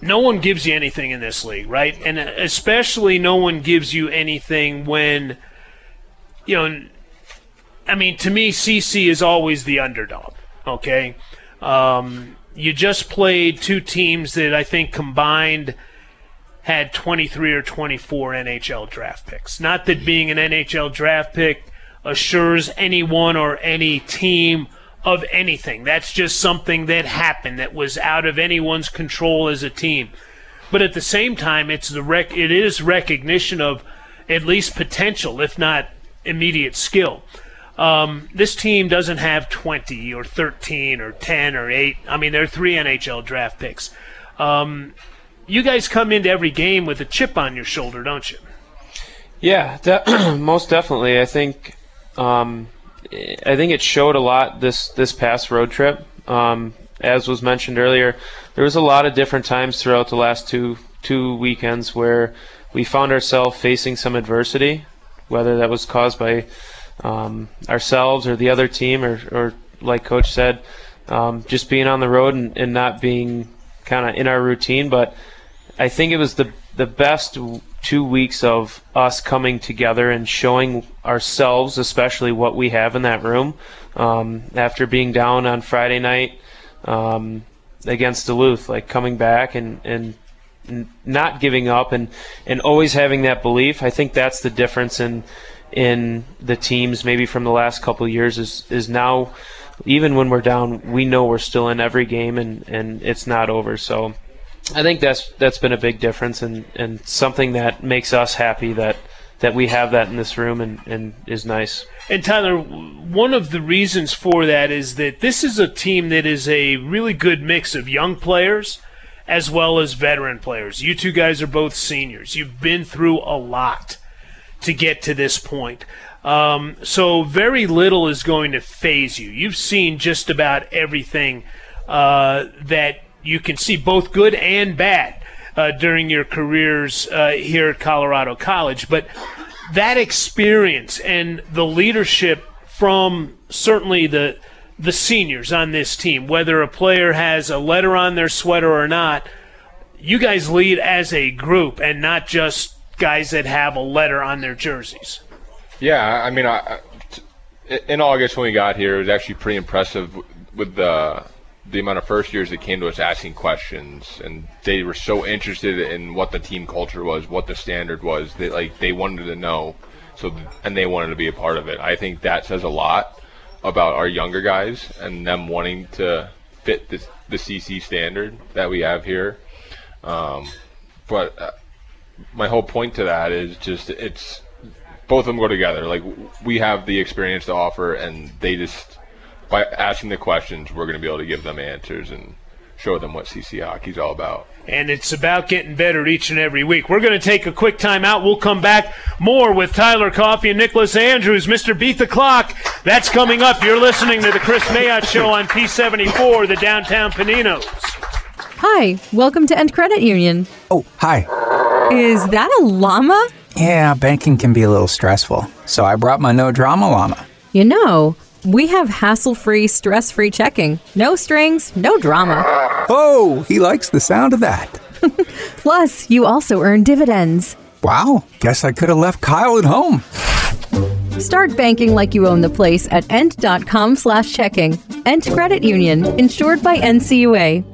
No one gives you anything in this league, right? And especially no one gives you anything when, you know, I mean, to me, CC is always the underdog, okay? You just played two teams that I think combined had 23 or 24 NHL draft picks. Not that being an NHL draft pick assures anyone or any team of anything. That's just something that happened that was out of anyone's control as a team. But at the same time, it is recognition of at least potential, if not immediate skill. This team doesn't have 20 or 13 or 10 or 8. I mean, there are 3 NHL draft picks. You guys come into every game with a chip on your shoulder, don't you? Yeah, most definitely. I think it showed a lot this past road trip. As was mentioned earlier, there was a lot of different times throughout the last two weekends where we found ourselves facing some adversity, whether that was caused by ourselves or the other team, or like Coach said, just being on the road and not being kind of in our routine. But I think it was the best 2 weeks of us coming together and showing ourselves, especially what we have in that room. After being down on Friday night against Duluth, like, coming back and not giving up and always having that belief. I think that's the difference in the teams maybe from the last couple of years is now, even when we're down, we know we're still in every game and it's not over. So I think that's been a big difference and something that makes us happy that we have that in this room and is nice. And Tyler, one of the reasons for that is that this is a team that is a really good mix of young players as well as veteran players. You two guys are both seniors. You've been through a lot to get to this point. So very little is going to phase you. You've seen just about everything that you can see, both good and bad, during your careers here at Colorado College. But that experience and the leadership from certainly the seniors on this team, whether a player has a letter on their sweater or not, you guys lead as a group and not just guys that have a letter on their jerseys. Yeah, I mean, in August when we got here, it was actually pretty impressive with the amount of first years that came to us asking questions, and they were so interested in what the team culture was, what the standard was. They wanted to know, and they wanted to be a part of it. I think that says a lot about our younger guys and them wanting to fit the CC standard that we have here. But my whole point to that is just it's. Both of them go together. Like, we have the experience to offer, and they just, by asking the questions, we're going to be able to give them answers and show them what CC hockey's all about. And it's about getting better each and every week. We're going to take a quick time out. We'll come back more with Tyler Coffey and Nicklas Andrews. Mr. Beat the Clock, that's coming up. You're listening to the Kris Mayotte Show on P74, the Downtown Paninos. Hi, welcome to End Credit Union. Oh, hi. Is that a llama? Yeah, banking can be a little stressful, so I brought my No Drama Llama. You know, we have hassle-free, stress-free checking. No strings, no drama. Oh, he likes the sound of that. Plus, you also earn dividends. Wow, guess I could have left Kyle at home. Start banking like you own the place at end.com/checking. and credit union, insured by NCUA.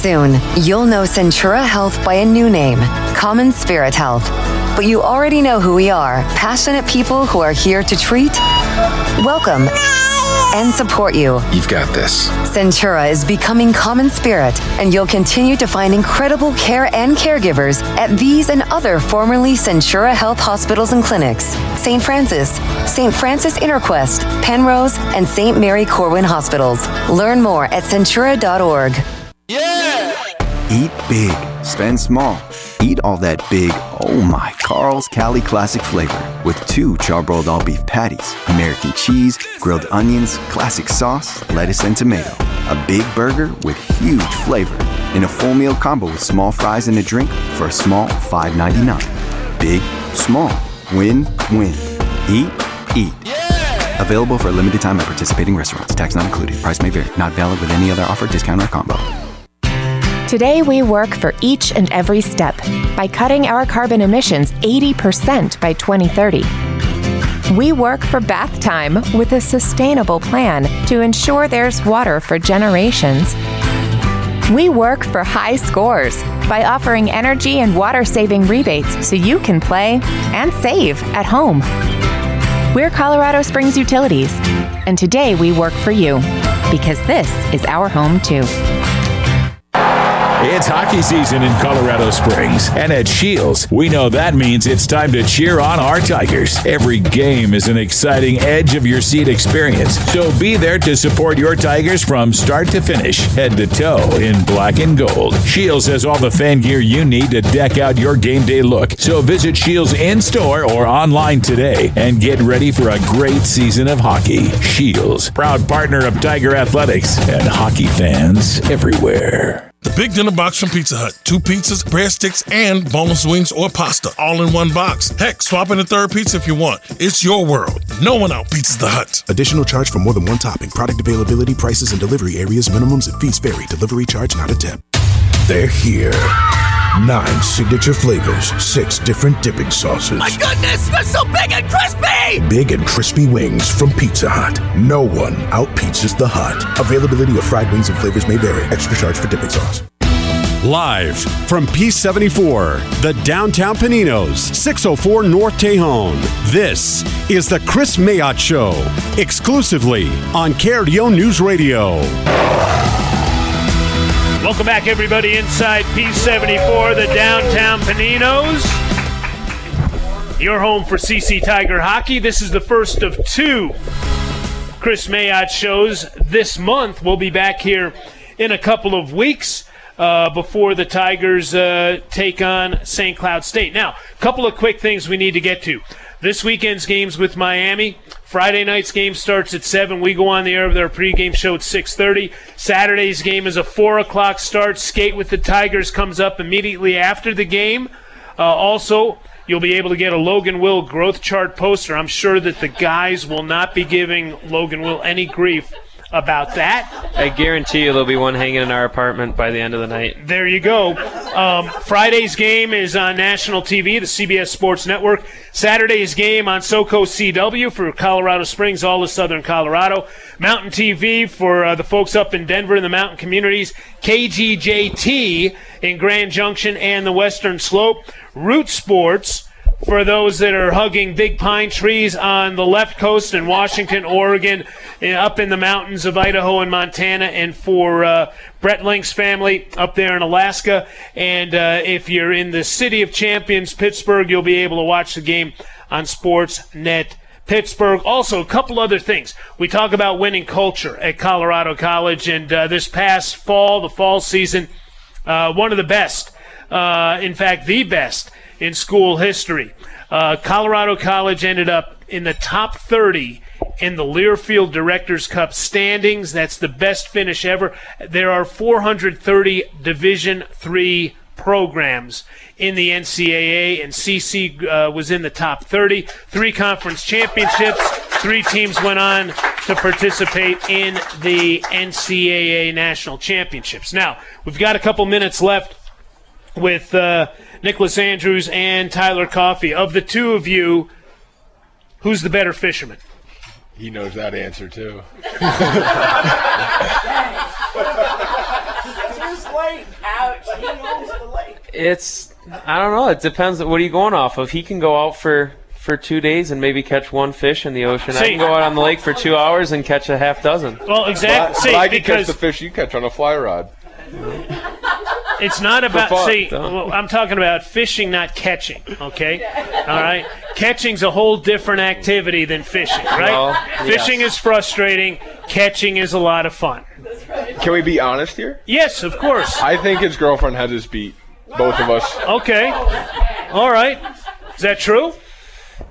Soon, you'll know Centura Health by a new name, Common Spirit Health. But you already know who we are, passionate people who are here to treat, welcome, and support you. You've got this. Centura is becoming Common Spirit, and you'll continue to find incredible care and caregivers at these and other formerly Centura Health hospitals and clinics. St. Francis Interquest, Penrose, and St. Mary Corwin Hospitals. Learn more at Centura.org. Yeah! Eat big. Spend small. Eat all that big, oh my, Carl's Cali Classic flavor with 2 charbroiled all-beef patties, American cheese, grilled onions, classic sauce, lettuce, and tomato. A big burger with huge flavor in a full meal combo with small fries and a drink for a small $5.99. Big, small, win-win. Eat, eat. Yeah! Available for a limited time at participating restaurants. Tax not included. Price may vary. Not valid with any other offer, discount, or combo. Today, we work for each and every step by cutting our carbon emissions 80% by 2030. We work for bath time with a sustainable plan to ensure there's water for generations. We work for high scores by offering energy and water-saving rebates so you can play and save at home. We're Colorado Springs Utilities, and today we work for you because this is our home, too. It's hockey season in Colorado Springs, and at Shields, we know that means it's time to cheer on our Tigers. Every game is an exciting edge-of-your-seat experience, so be there to support your Tigers from start to finish, head to toe in black and gold. Shields has all the fan gear you need to deck out your game day look, so visit Shields in-store or online today and get ready for a great season of hockey. Shields, proud partner of Tiger Athletics and hockey fans everywhere. The Big Dinner Box from Pizza Hut. 2 pizzas, breadsticks, and boneless wings or pasta, all in one box. Heck, swap in a third pizza if you want. It's your world. No one out pizzas the Hut. Additional charge for more than one topping. Product availability, prices, and delivery areas, minimums, and fees vary. Delivery charge not a tip. They're here. 9 signature flavors, 6 different dipping sauces. My goodness, they're so big and crispy! Big and crispy wings from Pizza Hut. No one out-pizzas the Hut. Availability of fried wings and flavors may vary. Extra charge for dipping sauce. Live from P74, the Downtown Paninos, 604 North Tejon. This is the Kris Mayotte Show, exclusively on KRDO News Radio. Welcome back, everybody, inside P74, the Downtown Paninos. Your home for CC Tiger hockey. This is the first of 2 Kris Mayotte shows this month. We'll be back here in a couple of weeks before the Tigers take on St. Cloud State. Now, a couple of quick things we need to get to. This weekend's games with Miami. Friday night's game starts at 7. We go on the air with our pregame show at 6:30. Saturday's game is a 4 o'clock start. Skate with the Tigers comes up immediately after the game. Also, you'll be able to get a Logan Will growth chart poster. I'm sure that the guys will not be giving Logan Will any grief about that. I guarantee you there'll be one hanging in our apartment by the end of the night. There you go. Friday's game is on national TV, the CBS Sports Network. Saturday's game on SoCo CW for Colorado Springs, all of southern Colorado. Mountain TV for the folks up in Denver and the mountain communities. KGJT in Grand Junction and the Western Slope. Root Sports for those that are hugging big pine trees on the left coast in Washington, Oregon, and up in the mountains of Idaho and Montana, and for Brett Link's family up there in Alaska. And if you're in the City of Champions, Pittsburgh, you'll be able to watch the game on Sportsnet Pittsburgh. Also, a couple other things. We talk about winning culture at Colorado College, and this past fall, the fall season, one of the best, in fact, the best, in school history. Colorado College ended up in the top 30 in the Learfield Directors Cup standings. That's the best finish ever. There are 430 Division III programs in the NCAA, and CC was in the top 30. 3 conference championships. 3 teams went on to participate in the NCAA national championships. Now, we've got a couple minutes left with Nicklas Andrews and Tyler Coffey. Of the two of you, who's the better fisherman? He knows that answer, too. It's his lake. Ouch. He owns the lake. It's, I don't know. It depends. What are you going off of? He can go out for 2 days and maybe catch one fish in the ocean. See, I can go out on the lake for 2 hours and catch a half dozen. Well, exactly. But I can catch the fish you catch on a fly rod. It's not about, I'm talking about fishing, not catching, okay? All right? Catching's a whole different activity than fishing, right? Well, fishing is frustrating. Catching is a lot of fun. That's right. Can we be honest here? Yes, of course. I think his girlfriend has us beat, both of us. Okay. All right. Is that true?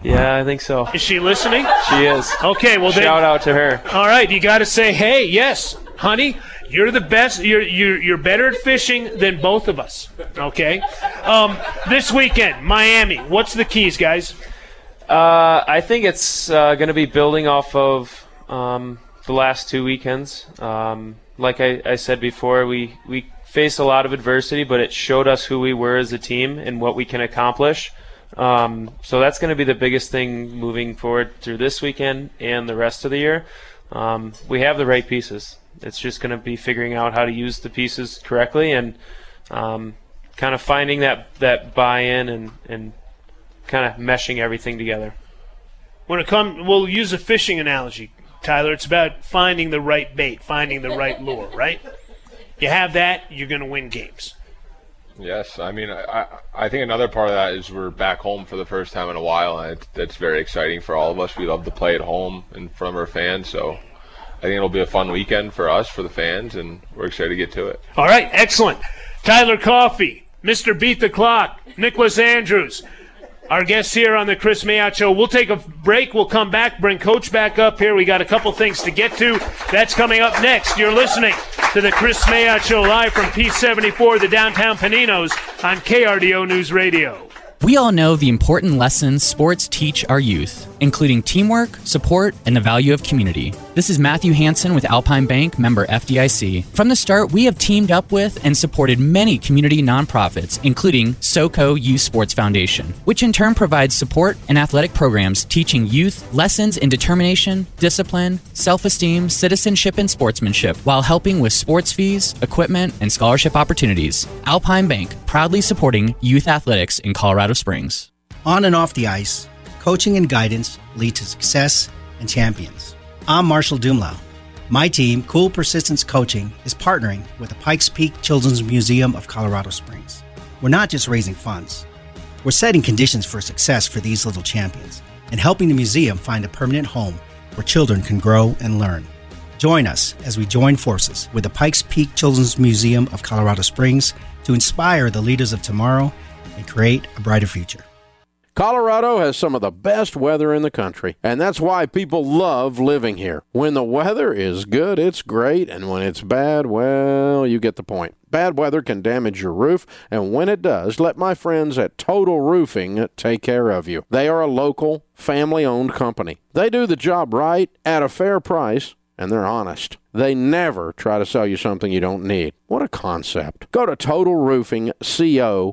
Yeah, I think so. Is she listening? She is. Okay, well then. Shout out to her. All right, you got to say, hey, yes, honey. You're the best. You're better at fishing than both of us. Okay. This weekend, Miami. What's the keys, guys? I think it's going to be building off of the last two weekends. Like I said before, we faced a lot of adversity, but it showed us who we were as a team and what we can accomplish. So that's going to be the biggest thing moving forward through this weekend and the rest of the year. We have the right pieces. It's just going to be figuring out how to use the pieces correctly and kind of finding that buy-in and kind of meshing everything together. We'll use a fishing analogy, Tyler. It's about finding the right bait, finding the right lure, right? You have that, you're going to win games. Yes. I mean, I think another part of that is we're back home for the first time in a while, and that's very exciting for all of us. We love to play at home in front of our fans, so I think it'll be a fun weekend for us, for the fans, and we're excited to get to it. All right, excellent. Tyler Coffey, Mr. Beat the Clock, Nicklas Andrews, our guests here on the Kris Mayotte Show. We'll take a break. We'll come back, bring Coach back up here. We got a couple things to get to. That's coming up next. You're listening to the Kris Mayotte Show live from P74, the Downtown Paninos, on KRDO News Radio. We all know the important lessons sports teach our youth, including teamwork, support, and the value of community. This is Matthew Hansen with Alpine Bank, member FDIC. From the start, we have teamed up with and supported many community nonprofits, including SoCo Youth Sports Foundation, which in turn provides support and athletic programs teaching youth lessons in determination, discipline, self-esteem, citizenship, and sportsmanship, while helping with sports fees, equipment, and scholarship opportunities. Alpine Bank, proudly supporting youth athletics in Colorado Springs. On and off the ice, coaching and guidance lead to success and champions. I'm Marshall Dumlau. My team, Cool Persistence Coaching, is partnering with the Pikes Peak Children's Museum of Colorado Springs. We're not just raising funds. We're setting conditions for success for these little champions and helping the museum find a permanent home where children can grow and learn. Join us as we join forces with the Pikes Peak Children's Museum of Colorado Springs to inspire the leaders of tomorrow and create a brighter future. Colorado has some of the best weather in the country, and that's why people love living here. When the weather is good, it's great, and when it's bad, well, you get the point. Bad weather can damage your roof, and when it does, let my friends at Total Roofing take care of you. They are a local, family-owned company. They do the job right, at a fair price, and they're honest. They never try to sell you something you don't need. What a concept. Go to TotalRoofingCo.com.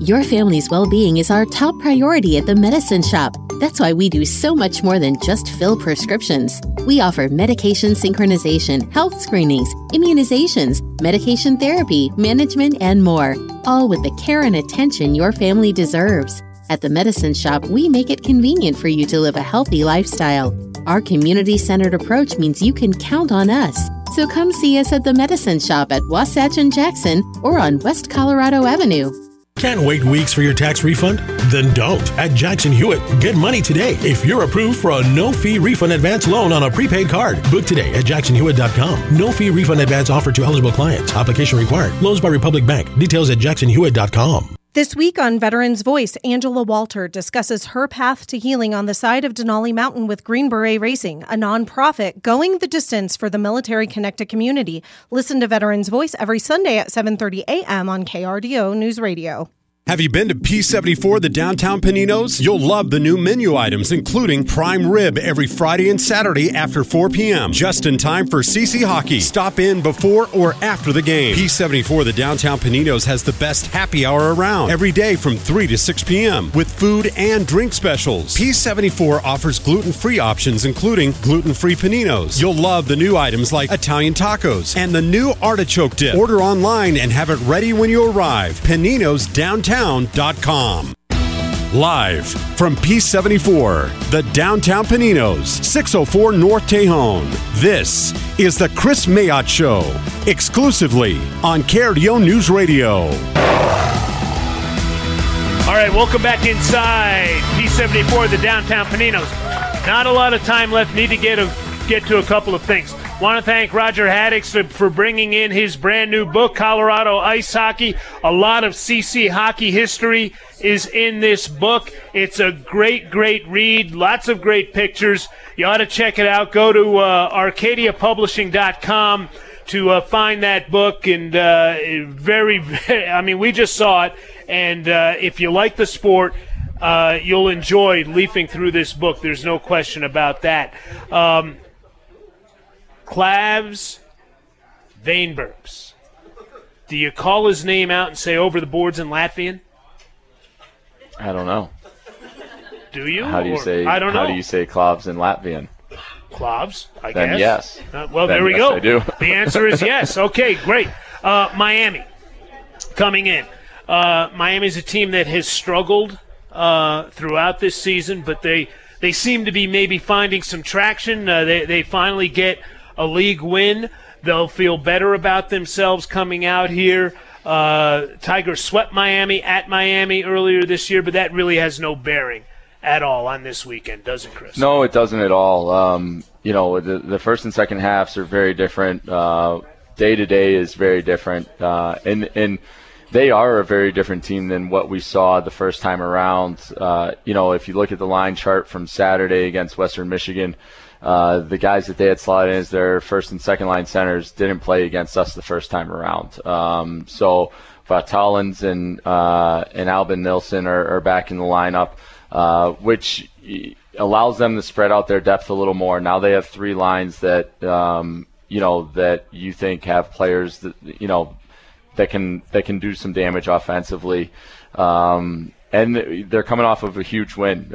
Your family's well-being is our top priority at the Medicine Shop. That's why we do so much more than just fill prescriptions. We offer medication synchronization, health screenings, immunizations, medication therapy, management, and more, all with the care and attention your family deserves. At the Medicine Shop, we make it convenient for you to live a healthy lifestyle. Our community-centered approach means you can count on us. So come see us at the Medicine Shop at Wasatch and Jackson or on West Colorado Avenue. Can't wait weeks for your tax refund? Then don't. At Jackson Hewitt, get money today if you're approved for a no-fee refund advance loan on a prepaid card. Book today at jacksonhewitt.com. No-fee refund advance offered to eligible clients. Application required. Loans by Republic Bank. Details at jacksonhewitt.com. This week on Veterans Voice, Angela Walter discusses her path to healing on the side of Denali Mountain with Green Beret Racing, a nonprofit going the distance for the military-connected community. Listen to Veterans Voice every Sunday at 7:30 a.m. on KRDO News Radio. Have you been to P74, the Downtown Paninos? You'll love the new menu items, including prime rib every Friday and Saturday after 4 p.m. Just in time for CC hockey. Stop in before or after the game. P74, the Downtown Paninos has the best happy hour around every day from 3 to 6 p.m. with food and drink specials. P74 offers gluten-free options, including gluten-free paninos. You'll love the new items like Italian tacos and the new artichoke dip. Order online and have it ready when you arrive. Paninos Downtown. Downtown.com. Live from P74, the Downtown Paninos, 604 North Tejon. This is the Kris Mayotte Show, exclusively on KRDO News Radio. All right, welcome back inside P74, the Downtown Paninos. Not a lot of time left. Need to get to a couple of things. Want to thank Roger Haddix for bringing in his brand new book, Colorado Ice Hockey. A lot of CC hockey history is in this book. It's a great, great read. Lots of great pictures. You ought to check it out. Go to ArcadiaPublishing.com to find that book. And we just saw it. And if you like the sport, you'll enjoy leafing through this book. There's no question about that. Clavs Vainbergs. Do you call his name out and say over the boards in Latvian? I don't know. Do you? How do you say? I don't know. How do you say Clavs in Latvian? Clavs, I guess. Then yes. There we go. I do. The answer is yes. Okay, great. Miami coming in. Miami's a team that has struggled throughout this season, but they seem to be maybe finding some traction. They finally get a league win. They'll feel better about themselves coming out here. Tigers swept Miami at Miami earlier this year, but that really has no bearing at all on this weekend, does it, Chris? No, it doesn't at all. The first and second halves are very different. Day to day is very different, and they are a very different team than what we saw the first time around. If you look at the line chart from Saturday against Western Michigan. The guys that they had slotted in as their first and second line centers didn't play against us the first time around. So Vatallins and Albin Nilsson are back in the lineup, which allows them to spread out their depth a little more. Now they have three lines that that you think have players that that can do some damage offensively. And they're coming off of a huge win.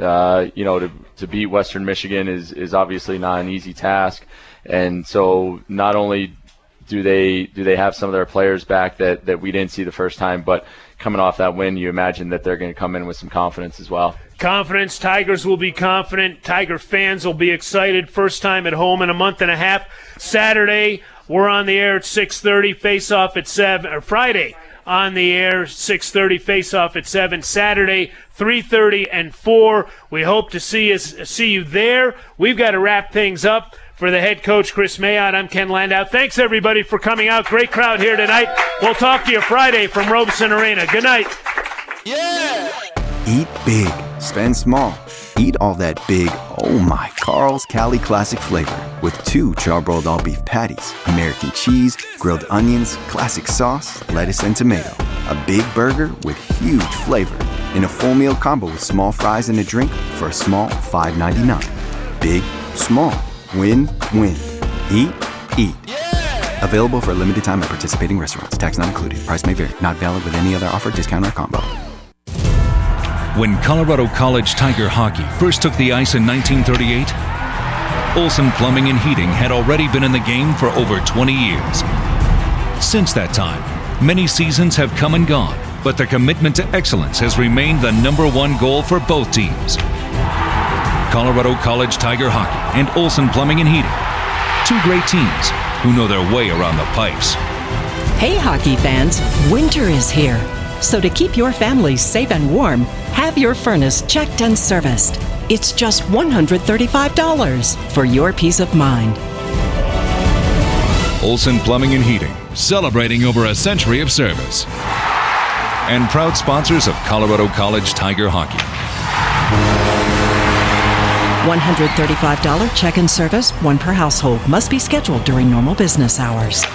To beat Western Michigan is obviously not an easy task. And so not only do they have some of their players back that we didn't see the first time, but coming off that win, you imagine that they're going to come in with some confidence as well. Confidence. Tigers will be confident. Tiger fans will be excited. First time at home in a month and a half. Saturday, we're on the air at 6:30. Face-off at 7, or Friday. On the air, 6:30, face-off at 7, Saturday, 3:30 and 4. We hope to see you there. We've got to wrap things up. For the head coach, Kris Mayotte, I'm Ken Landau. Thanks, everybody, for coming out. Great crowd here tonight. We'll talk to you Friday from Robeson Arena. Good night. Yeah! Eat big. Spend small. Eat all that big, oh my, Carl's Cali Classic flavor with 2 charbroiled all-beef patties, American cheese, grilled onions, classic sauce, lettuce, and tomato. A big burger with huge flavor and a full meal combo with small fries and a drink for a small $5.99. Big, small, win, win. Eat, eat. Yeah! Available for a limited time at participating restaurants. Tax not included. Price may vary. Not valid with any other offer, discount, or combo. When Colorado College Tiger hockey first took the ice in 1938, Olson Plumbing and Heating had already been in the game for over 20 years. Since that time, many seasons have come and gone, but their commitment to excellence has remained the #1 goal for both teams. Colorado College Tiger hockey and Olson Plumbing and Heating, 2 great teams who know their way around the pipes. Hey, hockey fans, winter is here. So to keep your family safe and warm, have your furnace checked and serviced. It's just $135 for your peace of mind. Olson Plumbing and Heating, celebrating over a century of service. And proud sponsors of Colorado College Tiger hockey. $135 check and service, 1 per household. Must be scheduled during normal business hours.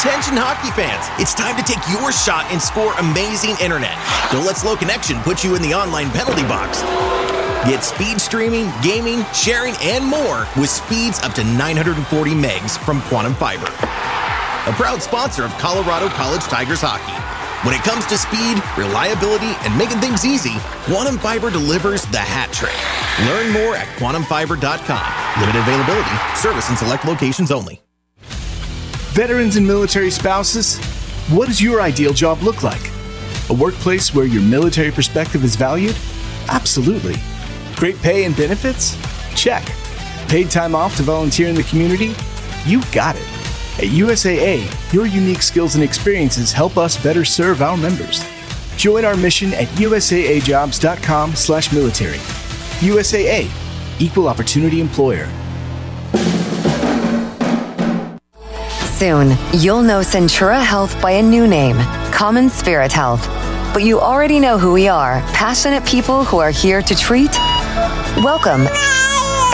Attention hockey fans, it's time to take your shot and score amazing internet. Don't let slow connection put you in the online penalty box. Get speed streaming, gaming, sharing, and more with speeds up to 940 megs from Quantum Fiber. A proud sponsor of Colorado College Tigers hockey. When it comes to speed, reliability, and making things easy, Quantum Fiber delivers the hat trick. Learn more at quantumfiber.com. Limited availability, service in select locations only. Veterans and military spouses, what does your ideal job look like? A workplace where your military perspective is valued? Absolutely. Great pay and benefits? Check. Paid time off to volunteer in the community? You got it. At USAA, your unique skills and experiences help us better serve our members. Join our mission at usaajobs.com/military. USAA, Equal Opportunity Employer. Soon, you'll know Centura Health by a new name, Common Spirit Health. But you already know who we are, passionate people who are here to treat, welcome,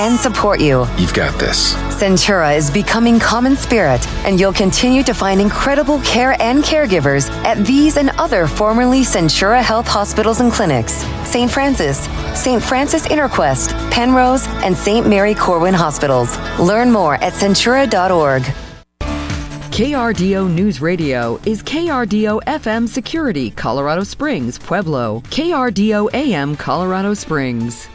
and support you. You've got this. Centura is becoming Common Spirit, and you'll continue to find incredible care and caregivers at these and other formerly Centura Health hospitals and clinics. St. Francis, St. Francis Interquest, Penrose, and St. Mary Corwin Hospitals. Learn more at centura.org. KRDO News Radio is KRDO FM Security, Colorado Springs, Pueblo. KRDO AM, Colorado Springs.